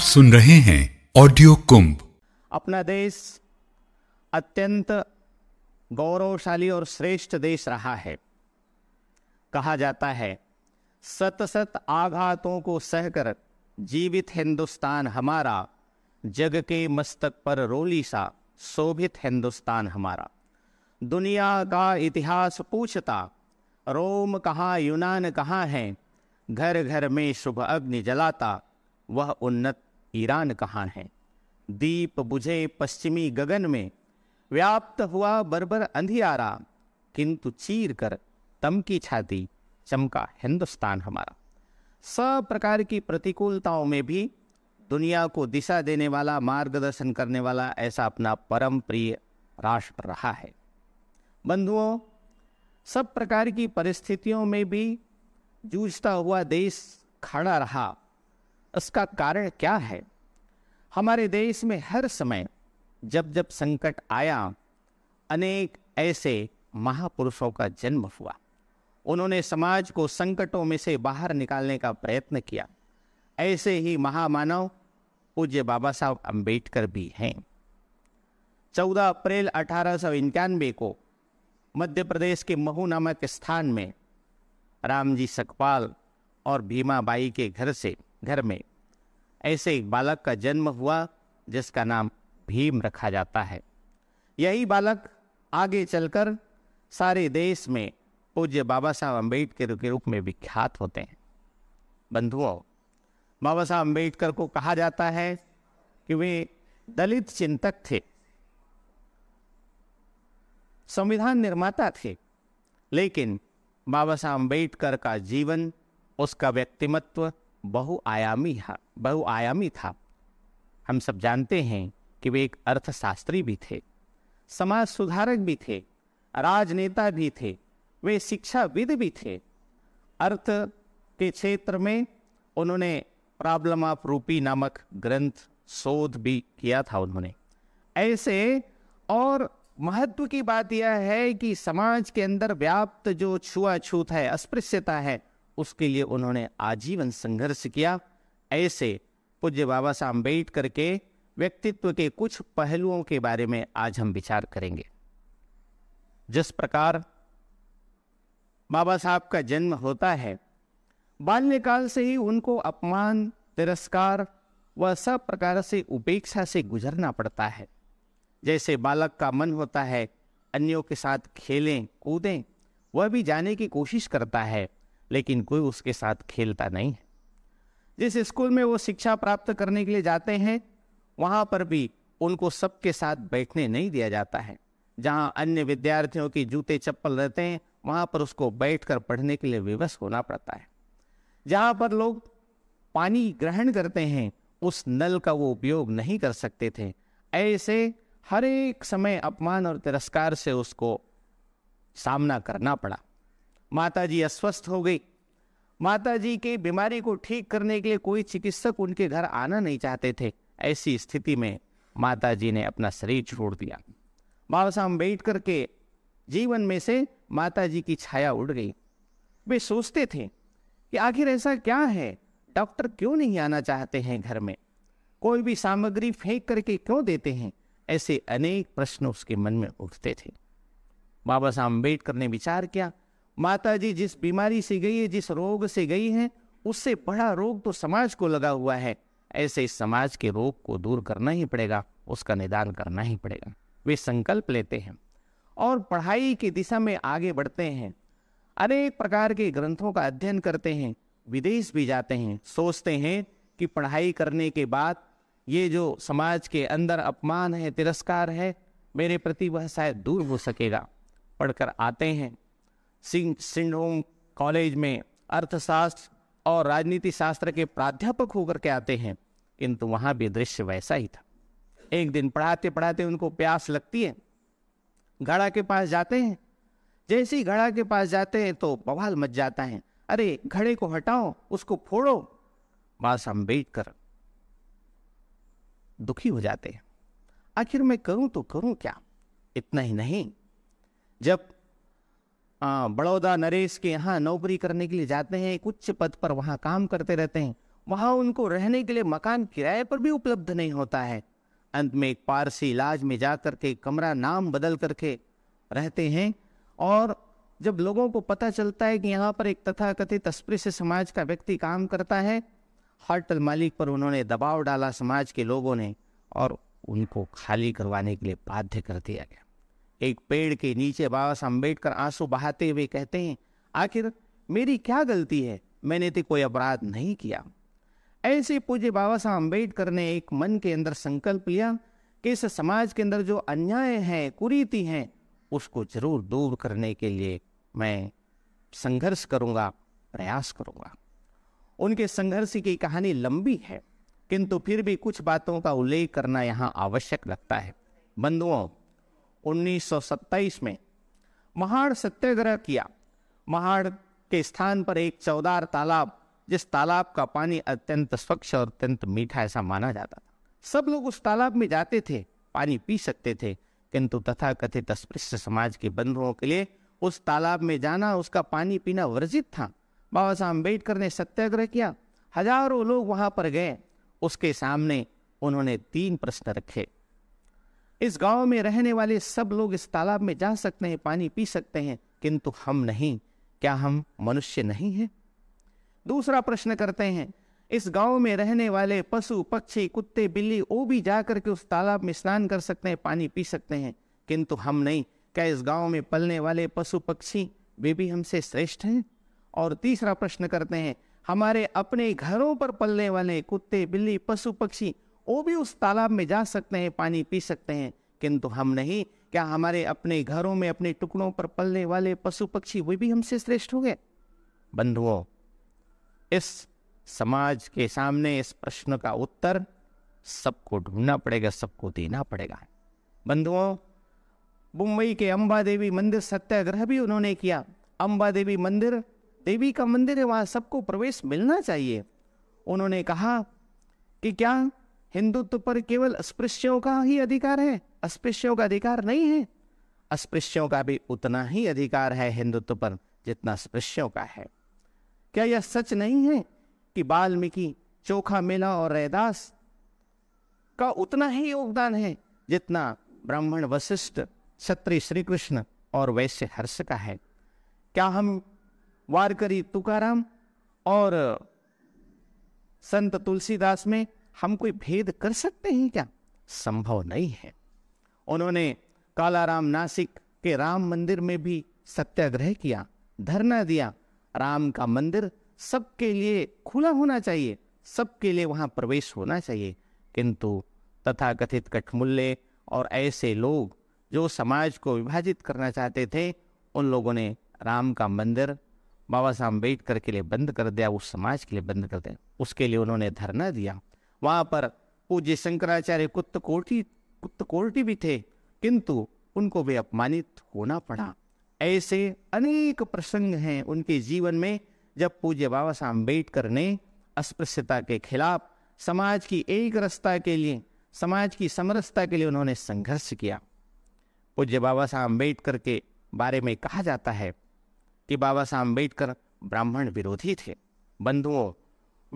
आप सुन रहे हैं ऑडियो कुंभ। अपना देश अत्यंत गौरवशाली और श्रेष्ठ देश रहा है। कहा जाता है सत सत आघातों को सहकर जीवित हिंदुस्तान हमारा, जग के मस्तक पर रोली सा शोभित हिंदुस्तान हमारा। दुनिया का इतिहास पूछता, रोम कहाँ यूनान कहाँ है, घर घर में शुभ अग्नि जलाता, वह उन्नत ईरान कहाँ है। दीप बुझे पश्चिमी गगन में, व्याप्त हुआ बर्बर अंधियारा, किंतु चीर कर तम की छाती चमका हिंदुस्तान हमारा। सब प्रकार की प्रतिकूलताओं में भी दुनिया को दिशा देने वाला, मार्गदर्शन करने वाला ऐसा अपना परम प्रिय राष्ट्र रहा है। बंधुओं, सब प्रकार की परिस्थितियों में भी जूझता हुआ देश खड़ा रहा। इसका कारण क्या है? हमारे देश में हर समय जब जब संकट आया, अनेक ऐसे महापुरुषों का जन्म हुआ। उन्होंने समाज को संकटों में से बाहर निकालने का प्रयत्न किया। ऐसे ही महामानव पूज्य बाबा साहब अम्बेडकर भी हैं। 14 अप्रैल 1891 को मध्य प्रदेश के महू नामक स्थान में रामजी सकपाल और भीमा बाई के घर में ऐसे एक बालक का जन्म हुआ, जिसका नाम भीम रखा जाता है। यही बालक आगे चलकर सारे देश में पूज्य बाबा साहब अम्बेडकर के रूप में विख्यात होते हैं। बंधुओं, बाबा साहब अम्बेडकर को कहा जाता है कि वे दलित चिंतक थे, संविधान निर्माता थे, लेकिन बाबा साहब अम्बेडकर का जीवन, उसका व्यक्तिमत्व बहुआयामी था। हम सब जानते हैं कि वे एक अर्थशास्त्री भी थे, समाज सुधारक भी थे, राजनेता भी थे, वे शिक्षाविद भी थे। अर्थ के क्षेत्र में उन्होंने प्रॉब्लम ऑफ रूपी नामक ग्रंथ शोध भी किया था उन्होंने। ऐसे और महत्व की बात यह है कि समाज के अंदर व्याप्त जो छुआछूत है, अस्पृश्यता है, उसके लिए उन्होंने आजीवन संघर्ष किया। ऐसे पूज्य बाबा साहब अम्बेडकर के व्यक्तित्व के कुछ पहलुओं के बारे में आज हम विचार करेंगे। जिस प्रकार बाबा साहब का जन्म होता है, बाल्यकाल से ही उनको अपमान, तिरस्कार व सब प्रकार से उपेक्षा से गुजरना पड़ता है। जैसे बालक का मन होता है अन्यों के साथ खेलें कूदें, वह भी जाने की कोशिश करता है, लेकिन कोई उसके साथ खेलता नहीं है। जिस स्कूल में वो शिक्षा प्राप्त करने के लिए जाते हैं, वहाँ पर भी उनको सबके साथ बैठने नहीं दिया जाता है। जहाँ अन्य विद्यार्थियों की जूते चप्पल रहते हैं, वहाँ पर उसको बैठकर पढ़ने के लिए विवश होना पड़ता है। जहाँ पर लोग पानी ग्रहण करते हैं, उस नल का वो उपयोग नहीं कर सकते थे। ऐसे हर एक समय अपमान और तिरस्कार से उसको सामना करना पड़ा। माताजी अस्वस्थ हो गई। माताजी के बीमारी को ठीक करने के लिए कोई चिकित्सक उनके घर आना नहीं चाहते थे। ऐसी स्थिति में माताजी ने अपना शरीर छोड़ दिया। बाबा साहब अम्बेडकर के जीवन में से माताजी की छाया उड़ गई। वे सोचते थे कि आखिर ऐसा क्या है, डॉक्टर क्यों नहीं आना चाहते हैं घर में, कोई भी सामग्री फेंक करके क्यों देते हैं। ऐसे अनेक प्रश्न उसके मन में उठते थे। बाबा साहब अम्बेडकर ने विचार किया, माताजी जिस बीमारी से गई है, जिस रोग से गई है, उससे बड़ा रोग तो समाज को लगा हुआ है। ऐसे समाज के रोग को दूर करना ही पड़ेगा, उसका निदान करना ही पड़ेगा। वे संकल्प लेते हैं और पढ़ाई की दिशा में आगे बढ़ते हैं। अनेक प्रकार के ग्रंथों का अध्ययन करते हैं, विदेश भी जाते हैं। सोचते हैं कि पढ़ाई करने के बाद ये जो समाज के अंदर अपमान है, तिरस्कार है, मेरे प्रति वह शायद दूर हो सकेगा। पढ़कर आते हैं। सिडनहम कॉलेज में अर्थशास्त्र और राजनीति शास्त्र के प्राध्यापक होकर के आते हैं, किंतु वहाँ भी दृश्य वैसा ही था। एक दिन पढ़ाते पढ़ाते उनको प्यास लगती है, घड़ा के पास जाते हैं। जैसे ही घड़ा के पास जाते हैं तो बवाल मच जाता है, अरे घड़े को हटाओ, उसको फोड़ो। बाबा साहब अम्बेडकर दुखी हो जाते हैं, आखिर मैं करूँ तो करूँ क्या। इतना ही नहीं, जब बड़ौदा नरेश के यहाँ नौकरी करने के लिए जाते हैं, एक उच्च पद पर वहाँ काम करते रहते हैं, वहाँ उनको रहने के लिए मकान किराए पर भी उपलब्ध नहीं होता है। अंत में एक पारसी इलाज में जा करके कमरा नाम बदल करके रहते हैं। और जब लोगों को पता चलता है कि यहाँ पर एक तथाकथित अस्पृश्य समाज का व्यक्ति काम करता है, होटल मालिक पर उन्होंने दबाव डाला समाज के लोगों ने और उनको खाली करवाने के लिए बाध्य कर दिया गया। एक पेड़ के नीचे बाबा साहब अम्बेडकर आंसू बहाते हुए कहते हैं, आखिर मेरी क्या गलती है, मैंने तो कोई अपराध नहीं किया। ऐसे पूज्य बाबा साहब अम्बेडकर ने एक मन के अंदर संकल्प लिया कि इस समाज के अंदर जो अन्याय हैं, कुरीति हैं, उसको जरूर दूर करने के लिए मैं संघर्ष करूँगा, प्रयास करूँगा। उनके संघर्ष की कहानी लंबी है, किंतु फिर भी कुछ बातों का उल्लेख करना यहाँ आवश्यक लगता है। बंधुओं, 1927 में महाड़ सत्याग्रह किया। महाड़ के स्थान पर एक चौदार तालाब, जिस तालाब का पानी अत्यंत स्वच्छ और अत्यंत मीठा ऐसा माना जाता था। सब लोग उस तालाब में जाते थे, पानी पी सकते थे, किंतु तथाकथित अस्पृश्य समाज के बंधुओं के लिए उस तालाब में जाना, उसका पानी पीना वर्जित था। बाबा साहब अम्बेडकर ने सत्याग्रह किया, हजारों लोग वहाँ पर गए। उसके सामने उन्होंने 3 प्रश्न रखे। इस गांव में रहने वाले सब लोग इस तालाब में जा सकते हैं, पानी पी सकते हैं, किंतु हम नहीं। क्या हम मनुष्य नहीं हैं? दूसरा प्रश्न करते हैं, इस गांव में रहने वाले पशु, पक्षी, कुत्ते, बिल्ली, वो भी जा करके उस तालाब में स्नान कर सकते हैं, पानी पी सकते हैं, किंतु हम नहीं। क्या इस गांव में पलने वाले पशु, पक्षी वे भी हमसे श्रेष्ठ हैं? और तीसरा प्रश्न करते हैं, हमारे अपने घरों पर पलने वाले कुत्ते, बिल्ली, पशु, पक्षी वो भी उस तालाब में जा सकते हैं, पानी पी सकते हैं, किंतु हम नहीं। क्या हमारे अपने घरों में अपने टुकड़ों पर पलने वाले पशु, पक्षी वे भी हमसे श्रेष्ठ हो गए? बंधुओं, इस समाज के सामने इस प्रश्न का उत्तर सबको ढूंढना पड़ेगा, सबको देना पड़ेगा। बंधुओं, मुंबई के अम्बा देवी मंदिर सत्याग्रह भी उन्होंने किया। अम्बा देवी मंदिर देवी का मंदिर है, वहाँ सबको प्रवेश मिलना चाहिए। उन्होंने कहा कि क्या हिंदुत्व पर केवल अस्पृश्यों का ही अधिकार है? अस्पृश्यों का अधिकार नहीं है। अस्पृश्यों का भी उतना ही अधिकार है हिंदुत्व पर जितना अस्पृश्यों का है। क्या यह सच नहीं है कि वाल्मीकि, चोखा मेला और रैदास का उतना ही योगदान है जितना ब्राह्मण वशिष्ठ, क्षत्रिय श्री कृष्ण और वैश्य हर्ष का है? क्या हम वारकरी तुकाराम और संत तुलसीदास में हम कोई भेद कर सकते हैं क्या? संभव नहीं है। उन्होंने कालाराम नासिक के राम मंदिर में भी सत्याग्रह किया, धरना दिया। राम का मंदिर सबके लिए खुला होना चाहिए, सबके लिए वहाँ प्रवेश होना चाहिए, किंतु तथाकथित कठमुल्ले और ऐसे लोग जो समाज को विभाजित करना चाहते थे, उन लोगों ने राम का मंदिर बाबा साहब अम्बेडकर के लिए बंद कर दिया, उस समाज के लिए बंद कर दिया। उसके लिए उन्होंने धरना दिया। वहाँ पर पूज्य शंकराचार्य कुत्तकोटि भी थे, किंतु उनको भी अपमानित होना पड़ा। ऐसे अनेक प्रसंग हैं उनके जीवन में, जब पूज्य बाबा साहब अम्बेडकर ने अस्पृश्यता के खिलाफ, समाज की एक रसता के लिए, समाज की समरसता के लिए उन्होंने संघर्ष किया। पूज्य बाबा साहब अम्बेडकर के बारे में कहा जाता है कि बाबा साहब अम्बेडकर ब्राह्मण विरोधी थे। बंधुओं,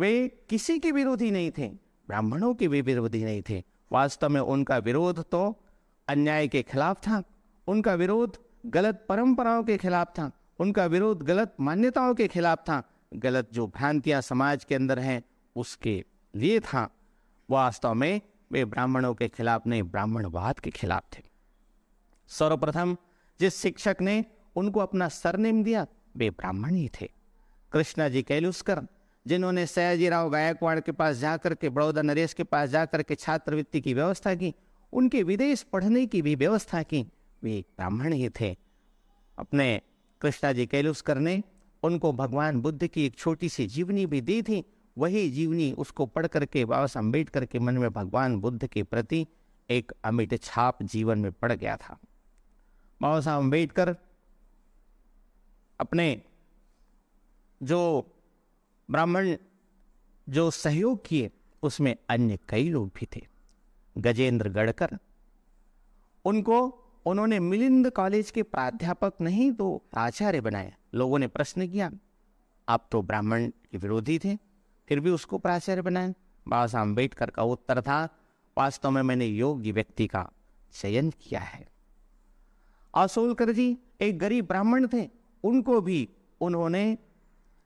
वे किसी के विरोधी नहीं थे, ब्राह्मणों के भी विरोधी नहीं थे। वास्तव में उनका विरोध तो अन्याय के खिलाफ था, उनका विरोध गलत परंपराओं के खिलाफ था, उनका विरोध गलत मान्यताओं के खिलाफ था, गलत जो भ्रांतियाँ समाज के अंदर हैं उसके लिए था। वास्तव में वे ब्राह्मणों के खिलाफ नहीं, ब्राह्मणवाद के खिलाफ थे। सर्वप्रथम जिस शिक्षक ने उनको अपना सरनेम दिया, वे ब्राह्मण ही थे। कृष्णाजी केलुस्कर, जिन्होंने सयाजीराव गायकवाड़ के पास जाकर के, बड़ौदा नरेश के पास जाकर के छात्रवृत्ति की व्यवस्था की, उनके विदेश पढ़ने की भी व्यवस्था की, वे एक ब्राह्मण ही थे। अपने कृष्णाजी केलुस्कर ने उनको भगवान बुद्ध की एक छोटी सी जीवनी भी दी थी। वही जीवनी, उसको पढ़ करके बाबा साहब अम्बेडकर के मन में भगवान बुद्ध के प्रति एक अमिट छाप जीवन में पड़ गया था। बाबा साहब अम्बेडकर अपने जो ब्राह्मण जो सहयोग किए, उसमें अन्य कई लोग भी थे। गजेंद्र गडकर, उनको उन्होंने मिलिंद कॉलेज के प्राध्यापक नहीं तो आचार्य बनाया। लोगों ने प्रश्न किया, आप तो ब्राह्मण के विरोधी थे, फिर भी उसको प्राचार्य बनाए। बाबा साहब अम्बेडकर का उत्तर था, वास्तव में मैंने योग्य व्यक्ति का चयन किया है। असोलकर जी एक गरीब ब्राह्मण थे, उनको भी उन्होंने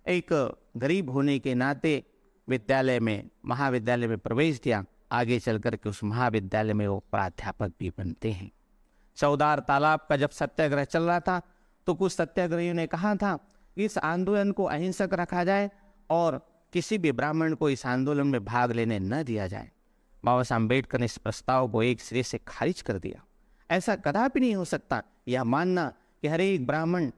एक गरीब होने के नाते विद्यालय में, महाविद्यालय में प्रवेश दिया। आगे चलकर के उस महाविद्यालय में वो प्राध्यापक भी बनते हैं। चौदार तालाब का जब सत्याग्रह चल रहा था तो कुछ सत्याग्रहियों ने कहा था इस आंदोलन को अहिंसक रखा जाए और किसी भी ब्राह्मण को इस आंदोलन में भाग लेने न दिया जाए। बाबा साहब अम्बेडकर ने इस प्रस्ताव को एक सिरे से खारिज कर दिया। ऐसा कदापि नहीं हो सकता यह मानना कि हर एक ब्राह्मण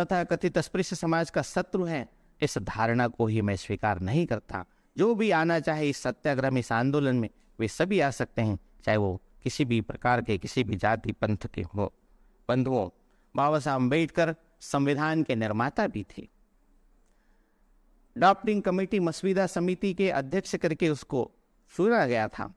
तथा कथित अस्पृश्य समाज का शत्रु है, इस धारणा को ही मैं स्वीकार नहीं करता। जो भी आना चाहे इस सत्याग्रह में, इस आंदोलन में, वे सभी आ सकते हैं, चाहे वो किसी भी प्रकार के, किसी भी जाति पंथ के हो। बंधुओं, बाबा साहब अम्बेडकर संविधान के निर्माता भी थे। ड्राफ्टिंग कमेटी, मसविदा समिति के अध्यक्ष करके उसको चुना गया था।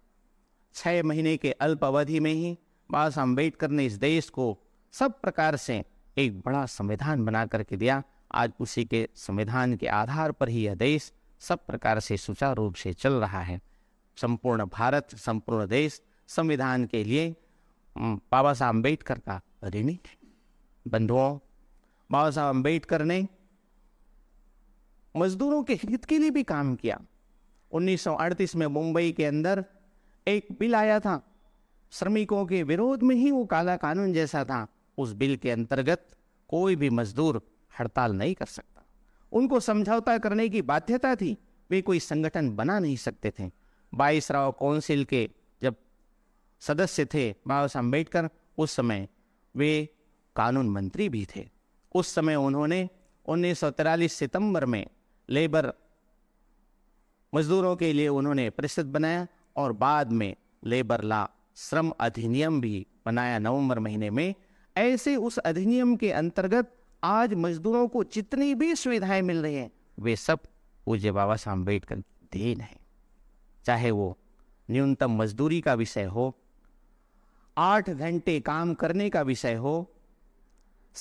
6 महीने के अल्प अवधि में ही बाबा साहब अम्बेडकर ने इस देश को सब प्रकार से एक बड़ा संविधान बना करके दिया। आज उसी के संविधान के आधार पर ही यह देश सब प्रकार से सुचारू रूप से चल रहा है। संपूर्ण भारत, संपूर्ण देश संविधान के लिए बाबा साहब अम्बेडकर का ऋणी। बंधुओं, बाबा साहब अम्बेडकर ने मजदूरों के हित के लिए भी काम किया। 1938 में मुंबई के अंदर एक बिल आया था, श्रमिकों के विरोध में ही वो काला कानून जैसा था। उस बिल के अंतर्गत कोई भी मजदूर हड़ताल नहीं कर सकता, उनको समझौता करने की बाध्यता थी, वे कोई संगठन बना नहीं सकते थे। 22वां काउंसिल के जब सदस्य थे बाबा साहब अम्बेडकर, उस समय वे कानून मंत्री भी थे। उस समय उन्होंने 1943 सितंबर में लेबर मजदूरों के लिए उन्होंने परिषद बनाया और बाद में लेबर लॉ, श्रम अधिनियम भी बनाया नवंबर महीने में। ऐसे उस अधिनियम के अंतर्गत आज मजदूरों को जितनी भी सुविधाएं मिल रही हैं वे सब पूज्य बाबा साहब अम्बेडकर की देन है। चाहे वो न्यूनतम मजदूरी का विषय हो, 8 घंटे काम करने का विषय हो,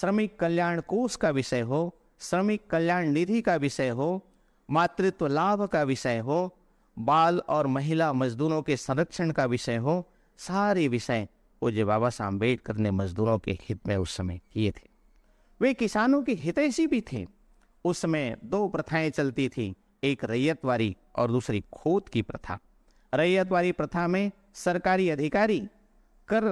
श्रमिक कल्याण कोष का विषय हो, श्रमिक कल्याण निधि का विषय हो, मातृत्व लाभ का विषय हो, बाल और महिला मजदूरों के संरक्षण का विषय हो, सारे विषय पूज्य बाबा साहब अम्बेडकर ने मजदूरों के हित में उस समय किए थे। वे किसानों के हितैषी भी थे। उस समय 2 प्रथाएं चलती थी, एक रैयतवारी और दूसरी खोद की प्रथा। रैयतवारी प्रथा में सरकारी अधिकारी कर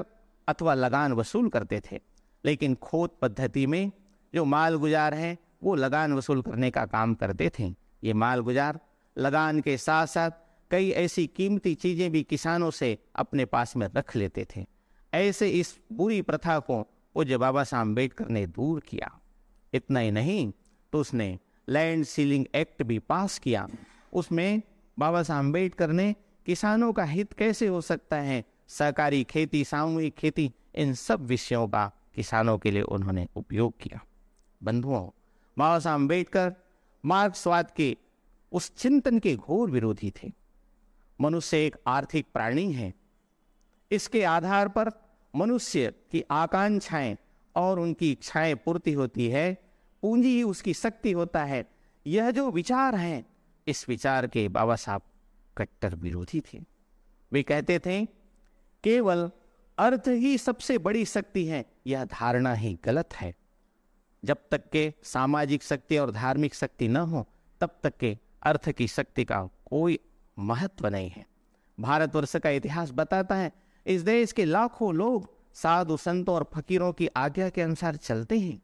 अथवा लगान वसूल करते थे, लेकिन खोद पद्धति में जो मालगुजार हैं वो लगान वसूल करने का काम करते थे। ये मालगुजार लगान के साथ साथ कई ऐसी कीमती चीज़ें भी किसानों से अपने पास में रख लेते थे। ऐसे इस बुरी प्रथा को पूज्य बाबा साहब अम्बेडकर ने दूर किया। इतना ही नहीं तो उसने लैंड सीलिंग एक्ट भी पास किया। उसमें बाबा साहब अम्बेडकर ने किसानों का हित कैसे हो सकता है, सहकारी खेती, सामूहिक खेती, इन सब विषयों का किसानों के लिए उन्होंने उपयोग किया। बंधुओं, बाबा साहब अम्बेडकर मार्क्सवाद के उस चिंतन के घोर विरोधी थे। मनुष्य एक आर्थिक प्राणी है, इसके आधार पर मनुष्य की आकांक्षाएं और उनकी इच्छाएं पूर्ति होती है, पूंजी ही उसकी शक्ति होता है। यह जो विचार है, इस विचार के बाबा साहब कट्टर विरोधी थे। वे कहते थे केवल अर्थ ही सबसे बड़ी शक्ति है, यह धारणा ही गलत है। जब तक के सामाजिक शक्ति और धार्मिक शक्ति न हो तब तक के अर्थ की शक्ति का कोई महत्व नहीं है। भारतवर्ष का इतिहास बताता है इस देश के लाखों लोग साधु संतों और फकीरों की आज्ञा के अनुसार चलते हैं।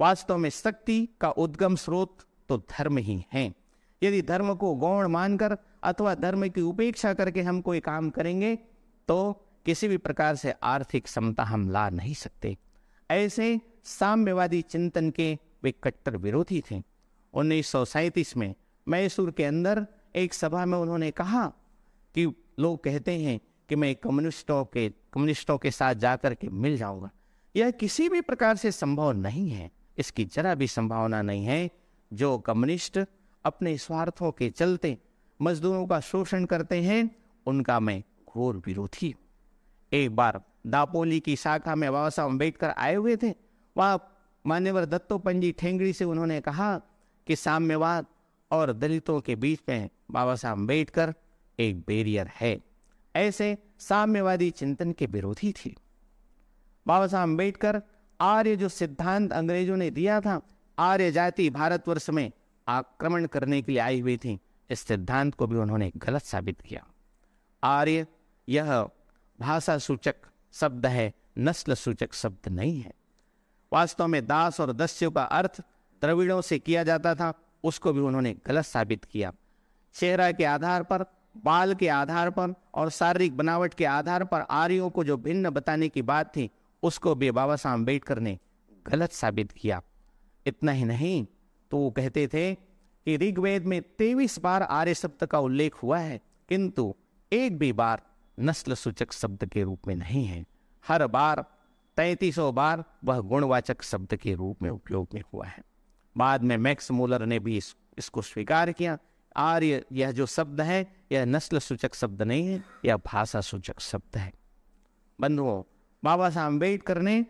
वास्तव में शक्ति का उद्गम स्रोत तो धर्म ही है। यदि धर्म को गौण मानकर अथवा धर्म की उपेक्षा करके हम कोई काम करेंगे तो किसी भी प्रकार से आर्थिक समता हम ला नहीं सकते। ऐसे साम्यवादी चिंतन के वे कट्टर विरोधी थे। 1937 में मैसूर के अंदर एक सभा में उन्होंने कहा कि लोग कहते हैं कि मैं कम्युनिस्टों के साथ जाकर के मिल जाऊंगा। यह किसी भी प्रकार से संभव नहीं है, इसकी जरा भी संभावना नहीं है। जो कम्युनिस्ट अपने स्वार्थों के चलते मजदूरों का शोषण करते हैं, उनका मैं घोर विरोधी हूँ। एक बार दापोली की शाखा में बाबा साहब अम्बेडकर आए हुए थे। वहाँ मान्यवर दत्तोपंत जी ठेंगड़ी से उन्होंने कहा कि साम्यवाद और दलितों के बीच में बाबा साहब अम्बेडकर एक बैरियर है, ऐसे साम्यवादी चिंतन के विरोधी थे। बाबा साहब अम्बेडकर आर्य जो सिद्धांत अंग्रेजों ने दिया था, आर्य जाति भारतवर्ष में आक्रमण करने के लिए आई हुई थी, इस सिद्धांत को भी उन्होंने गलत साबित किया। आर्य यह भाषा सूचक शब्द है, नस्ल सूचक शब्द नहीं है। वास्तव में दास और दस्यु का अर्थ द्रविड़ों से किया जाता था, उसको भी उन्होंने गलत साबित किया। चेहरा के आधार पर, बाल के आधार पर और शारीरिक बनावट के आधार पर आर्यों को जो भिन्न बताने की बात थी, उसको भी बाबा साहब अम्बेडकर ने गलत साबित किया। इतना ही नहीं तो वो कहते थे कि ऋग्वेद में 23 बार आर्य शब्द का उल्लेख हुआ है, किंतु एक भी बार नस्ल सूचक शब्द के रूप में नहीं है। हर बार 3300 बार वह गुणवाचक शब्द के रूप में उपयोग में हुआ है। बाद में मैक्स मूलर ने भी इसको स्वीकार किया, आर्य यह जो शब्द है यह नस्ल सूचक शब्द नहीं है, यह भाषा सूचक शब्द है। बंधुओं, बाबा साहब अम्बेडकर ने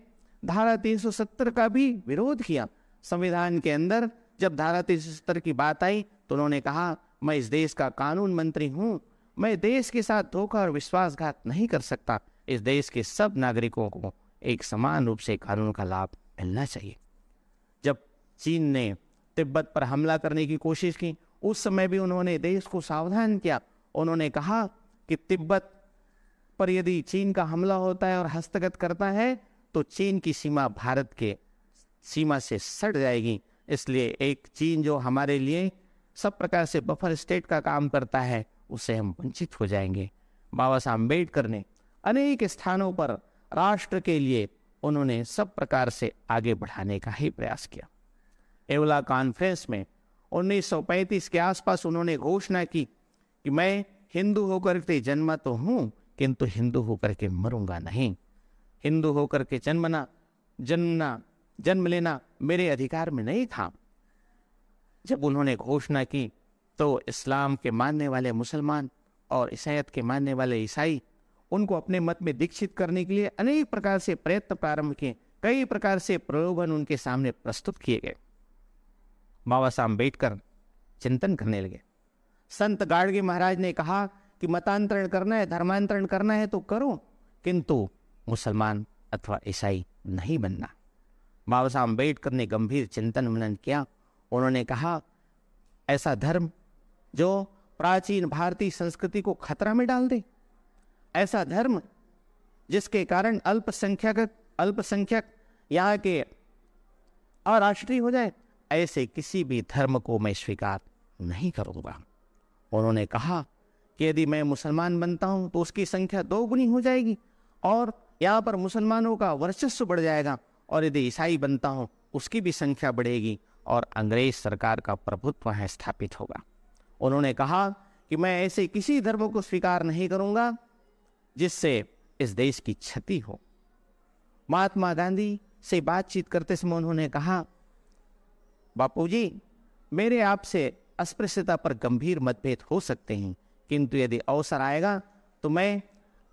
धारा 370 का भी विरोध किया। संविधान के अंदर जब धारा 370 की बात आई तो उन्होंने कहा, मैं इस देश का कानून मंत्री हूँ, मैं देश के साथ धोखा और विश्वासघात नहीं कर सकता। इस देश के सब नागरिकों को एक समान रूप से कानून का लाभ मिलना चाहिए। जब चीन ने तिब्बत पर हमला करने की कोशिश की, उस समय भी उन्होंने देश को सावधान किया। उन्होंने कहा कि तिब्बत पर यदि चीन का हमला होता है और हस्तगत करता है तो चीन की सीमा भारत के सीमा से सट जाएगी, इसलिए एक चीन जो हमारे लिए सब प्रकार से बफर स्टेट का काम करता है, उससे हम वंचित हो जाएंगे। बाबा साहब अम्बेडकर ने अनेक स्थानों पर राष्ट्र के लिए उन्होंने सब प्रकार से आगे बढ़ाने का ही प्रयास किया। एवला कॉन्फ्रेंस में 1935 के आसपास उन्होंने घोषणा की कि मैं हिंदू होकर के जन्मा तो हूँ, किंतु हिंदू होकर के मरूंगा नहीं। हिंदू होकर के जन्म लेना मेरे अधिकार में नहीं था। जब उन्होंने घोषणा की तो इस्लाम के मानने वाले मुसलमान और ईसाईयत के मानने वाले ईसाई, उनको अपने मत में दीक्षित करने के लिए अनेक प्रकार से प्रयत्न प्रारंभ किए। कई प्रकार से प्रलोभन उनके सामने प्रस्तुत किए गए। बाबा साहब अम्बेडकर चिंतन करने लगे। संत गाडगे महाराज ने कहा कि मतांतरण करना है, धर्मांतरण करना है तो करो, किंतु मुसलमान अथवा ईसाई नहीं बनना। बाबा साहब अम्बेडकर ने गंभीर चिंतन मनन किया। उन्होंने कहा, ऐसा धर्म जो प्राचीन भारतीय संस्कृति को खतरा में डाल दे, ऐसा धर्म जिसके कारण अल्पसंख्यक यहाँ के अराष्ट्रीय हो जाए, ऐसे किसी भी धर्म को मैं स्वीकार नहीं करूँगा। उन्होंने कहा कि यदि मैं मुसलमान बनता हूँ तो उसकी संख्या 2 गुनी हो जाएगी और यहाँ पर मुसलमानों का वर्चस्व बढ़ जाएगा, और यदि ईसाई बनता हूँ उसकी भी संख्या बढ़ेगी और अंग्रेज सरकार का प्रभुत्व यहाँ स्थापित होगा। उन्होंने कहा कि मैं ऐसे किसी धर्म को स्वीकार नहीं करूँगा जिससे इस देश की क्षति हो। महात्मा गांधी से बातचीत करते समय उन्होंने कहा, बापूजी, मेरे आपसे अस्पृश्यता पर गंभीर मतभेद हो सकते हैं, किंतु यदि अवसर आएगा तो मैं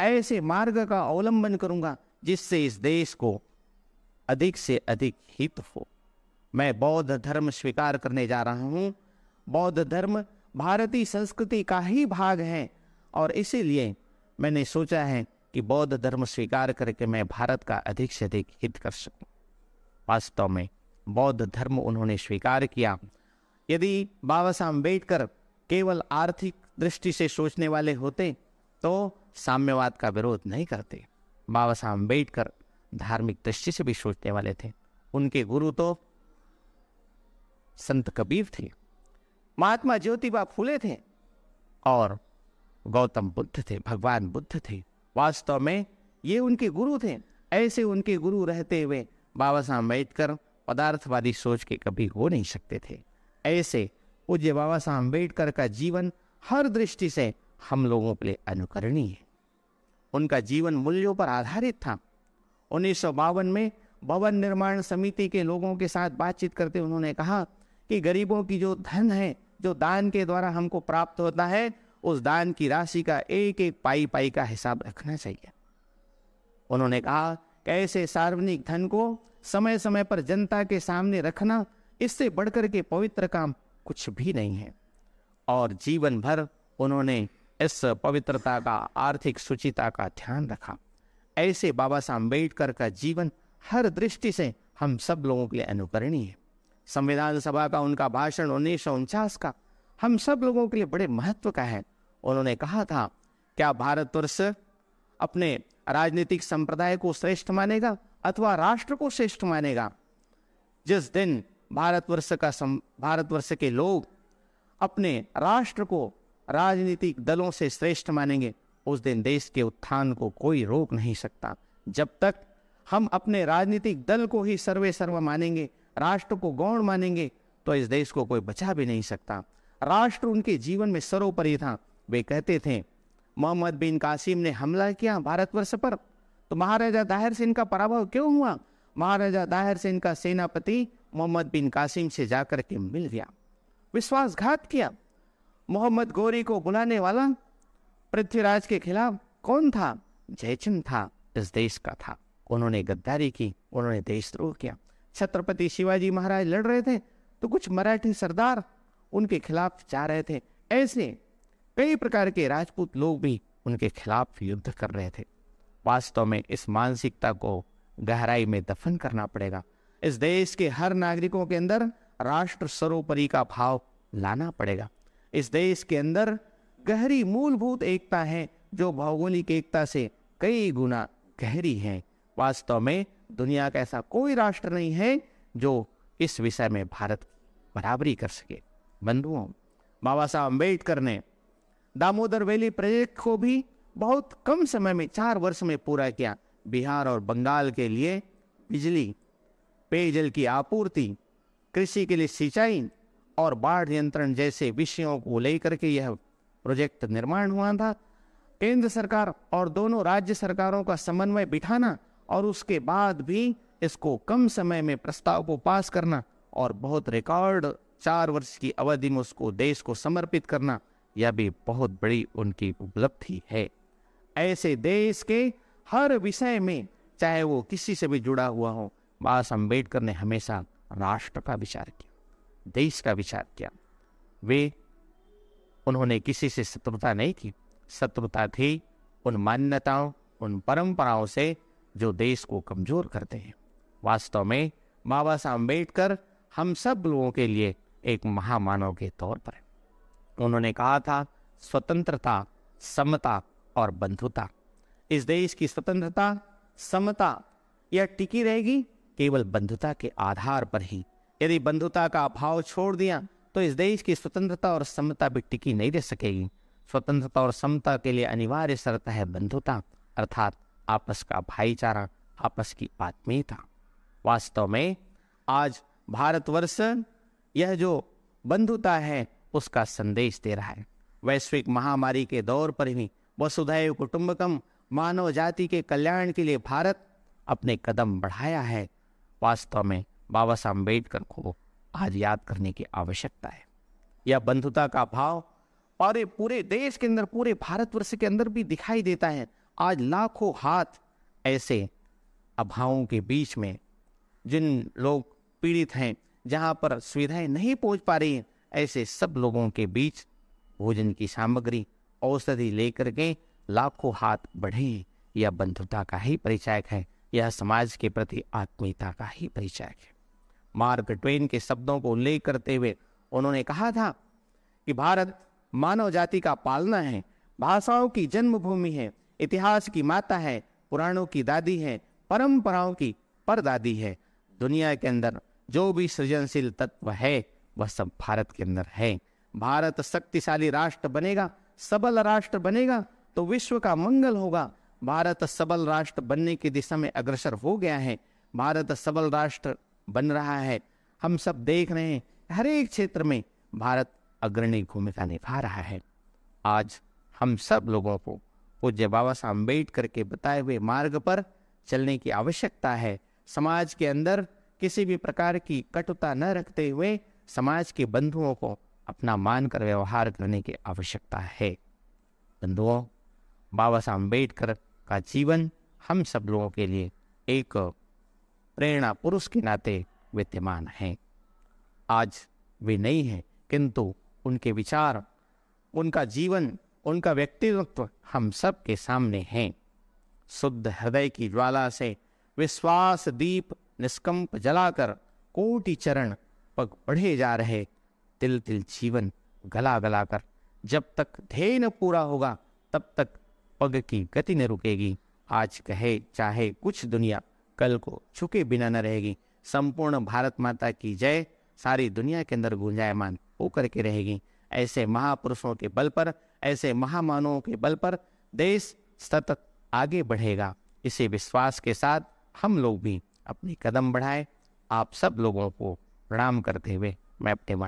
ऐसे मार्ग का अवलंबन करूंगा जिससे इस देश को अधिक से अधिक हित हो। मैं बौद्ध धर्म स्वीकार करने जा रहा हूं। बौद्ध धर्म भारतीय संस्कृति का ही भाग है और इसीलिए मैंने सोचा है कि बौद्ध धर्म स्वीकार करके मैं भारत का अधिक से अधिक हित कर सकूं। वास्तव में बौद्ध धर्म उन्होंने स्वीकार किया। यदि बाबा साहब अम्बेडकर केवल आर्थिक दृष्टि से सोचने वाले होते तो साम्यवाद का विरोध नहीं करते। बाबा साहब अम्बेडकर धार्मिक दृष्टि से भी सोचने वाले थे। उनके गुरु तो संत कबीर थे, महात्मा ज्योतिबा फुले थे और गौतम बुद्ध थे, भगवान बुद्ध थे। वास्तव में ये उनके गुरु थे। ऐसे उनके गुरु रहते हुए बाबा साहब अम्बेडकर पदार्थवादी सोच के कभी हो नहीं सकते थे। ऐसे पूज्य बाबा साहब अम्बेडकर का जीवन हर दृष्टि से हम लोगों के लिए अनुकरणीय है। उनका जीवन मूल्यों पर आधारित था। 1952 में भवन निर्माण समिति के लोगों के साथ बातचीत करते उन्होंने कहा कि गरीबों की जो धन है, जो दान के द्वारा हमको प्राप्त होता है, उस दान की राशि का एक एक पाई पाई का हिसाब रखना चाहिए। उन्होंने कहा कि ऐसे सार्वजनिक धन को समय समय पर जनता के सामने रखना, इससे बढ़कर के पवित्र काम कुछ भी नहीं है। और जीवन भर उन्होंने इस पवित्रता का, आर्थिक शुचिता का ध्यान रखा। ऐसे बाबा साहब अम्बेडकर का जीवन हर दृष्टि से हम सब लोगों के लिए अनुकरणीय है। संविधान सभा का उनका भाषण 1949 का हम सब लोगों के लिए बड़े महत्व का है। उन्होंने कहा था, क्या भारतवर्ष अपने राजनीतिक संप्रदाय को श्रेष्ठ मानेगा अथवा राष्ट्र को श्रेष्ठ मानेगा? जिस दिन भारतवर्ष के लोग अपने राष्ट्र को राजनीतिक दलों से श्रेष्ठ मानेंगे, उस दिन देश के उत्थान को कोई रोक नहीं सकता। जब तक हम अपने राजनीतिक दल को ही सर्वे सर्व मानेंगे, राष्ट्र को गौण मानेंगे, तो इस देश को कोई बचा भी नहीं सकता। राष्ट्र उनके जीवन में सर्वोपरि था। वे कहते थे, मोहम्मद बिन कासिम ने हमला किया भारतवर्ष पर, तो महाराजा दाहिर सेन का पराभव क्यों हुआ? महाराजा दाहिर सेन का सेनापति मोहम्मद बिन कासिम से जाकर के मिल गया, विश्वासघात किया। मोहम्मद गौरी को बुलाने वाला पृथ्वीराज के खिलाफ कौन था? जयचंद था, इस देश का था। उन्होंने गद्दारी की, उन्होंने देशद्रोह किया। छत्रपति शिवाजी महाराज लड़ रहे थे तो कुछ मराठी सरदार उनके खिलाफ जा रहे थे। ऐसे कई प्रकार के राजपूत लोग भी उनके खिलाफ युद्ध कर रहे थे। वास्तव में इस मानसिकता को गहराई में दफन करना पड़ेगा। इस देश के हर नागरिकों के अंदर राष्ट्र सर्वोपरि का भाव लाना पड़ेगा। इस देश के अंदर गहरी मूलभूत एकता है जो भौगोलिक एकता से कई गुना गहरी है। वास्तव में दुनिया का ऐसा कोई राष्ट्र नहीं है जो इस विषय में भारत की बराबरी कर सके। बंधुओं, बाबा साहब अम्बेडकर ने दामोदर वैली प्रोजेक्ट को भी बहुत कम समय में 4 वर्ष में पूरा किया। बिहार और बंगाल के लिए बिजली, पेयजल की आपूर्ति, कृषि के लिए सिंचाई और बाढ़ नियंत्रण जैसे विषयों को लेकर के यह प्रोजेक्ट निर्माण हुआ था। केंद्र सरकार और दोनों राज्य सरकारों का समन्वय बिठाना और उसके बाद भी इसको कम समय में प्रस्ताव को पास करना और बहुत रिकॉर्ड 4 वर्ष की अवधि में उसको देश को समर्पित करना, यह भी बहुत बड़ी उनकी उपलब्धि है। ऐसे देश के हर विषय में, चाहे वो किसी से भी जुड़ा हुआ हो, बाबा साहब अम्बेडकर ने हमेशा राष्ट्र का विचार किया, देश का विचार किया। उन्होंने किसी से शत्रुता नहीं की। शत्रुता थी उन मान्यताओं, उन परंपराओं से जो देश को कमजोर करते हैं। वास्तव में बाबा साहब अम्बेडकर हम सब लोगों के लिए एक महामानव के तौर पर है। उन्होंने कहा था, स्वतंत्रता, समता और बंधुता। इस देश की स्वतंत्रता, समता यह टिकी रहेगी केवल बंधुता के आधार पर ही। यदि बंधुता का भाव छोड़ दिया तो इस देश की स्वतंत्रता और समता भी टिकी नहीं रह सकेगी। स्वतंत्रता और समता के लिए अनिवार्य शर्त है बंधुता, अर्थात आपस का भाईचारा, आपस की आत्मीयता। वास्तव में आज भारतवर्ष यह जो बंधुता है उसका संदेश दे रहा है। वैश्विक महामारी के दौर पर भी वसुधैव कुटुंबकम, मानव जाति के कल्याण के लिए भारत अपने कदम बढ़ाया है। वास्तव में बाबा साहब अम्बेडकर को आज याद करने की आवश्यकता है। यह बंधुता का भाव और पूरे देश के अंदर, पूरे भारतवर्ष के अंदर भी दिखाई देता है। आज लाखों हाथ ऐसे अभावों के बीच में, जिन लोग पीड़ित हैं, जहां पर सुविधाएं नहीं पहुंच पा रही हैं, ऐसे सब लोगों के बीच भोजन की सामग्री, औषधि लेकर के लाखों हाथ बढ़े। यह बंधुता का ही परिचायक है। यह समाज के प्रति आत्मीयता का ही परिचायक है। मार्क ट्वेन के शब्दों को उल्लेख करते हुए उन्होंने कहा था कि भारत मानव जाति का पालना है, भाषाओं की जन्मभूमि है, इतिहास की माता है, पुराणों की दादी है, परंपराओं की परदादी है। दुनिया के अंदर जो भी सृजनशील तत्व है वह सब भारत के अंदर है। भारत शक्तिशाली राष्ट्र बनेगा, सबल राष्ट्र बनेगा तो विश्व का मंगल होगा। भारत सबल राष्ट्र बनने की दिशा में अग्रसर हो गया है। भारत सबल राष्ट्र बन रहा है। हम सब देख रहे हैं, हर एक क्षेत्र में भारत अग्रणी भूमिका निभा रहा है। आज हम सब लोगों को पूज्य बाबा साहब अम्बेडकर के बताए हुए मार्ग पर चलने की आवश्यकता है। समाज के अंदर किसी भी प्रकार की कटुता न रखते हुए समाज के बंधुओं को अपना मानकर व्यवहार करने की आवश्यकता है। बंधुओं, बाबा साहब अम्बेडकर का जीवन हम सब लोगों के लिए एक प्रेरणा पुरुष के नाते विद्यमान हैं। आज वे नहीं हैं, किंतु उनके विचार उनका जीवन, उनका व्यक्तित्व हम सब के सामने हैं। शुद्ध हृदय की ज्वाला से विश्वास दीप निष्कंप जलाकर कोटि चरण पग बढ़े जा रहे, तिल तिल जीवन गला गला कर। जब तक ध्येय न पूरा होगा तब तक पग की गति न रुकेगी। आज कहे चाहे कुछ दुनिया, कल को झुके बिना न रहेगी। संपूर्ण भारत माता की जय सारी दुनिया के अंदर गूंजायमान होकर के रहेगी। ऐसे महापुरुषों के बल पर, ऐसे महामानवों के बल पर देश सतत आगे बढ़ेगा। इसी विश्वास के साथ हम लोग भी अपने कदम बढ़ाएं। आप सब लोगों को प्रणाम करते हुए मैं अपने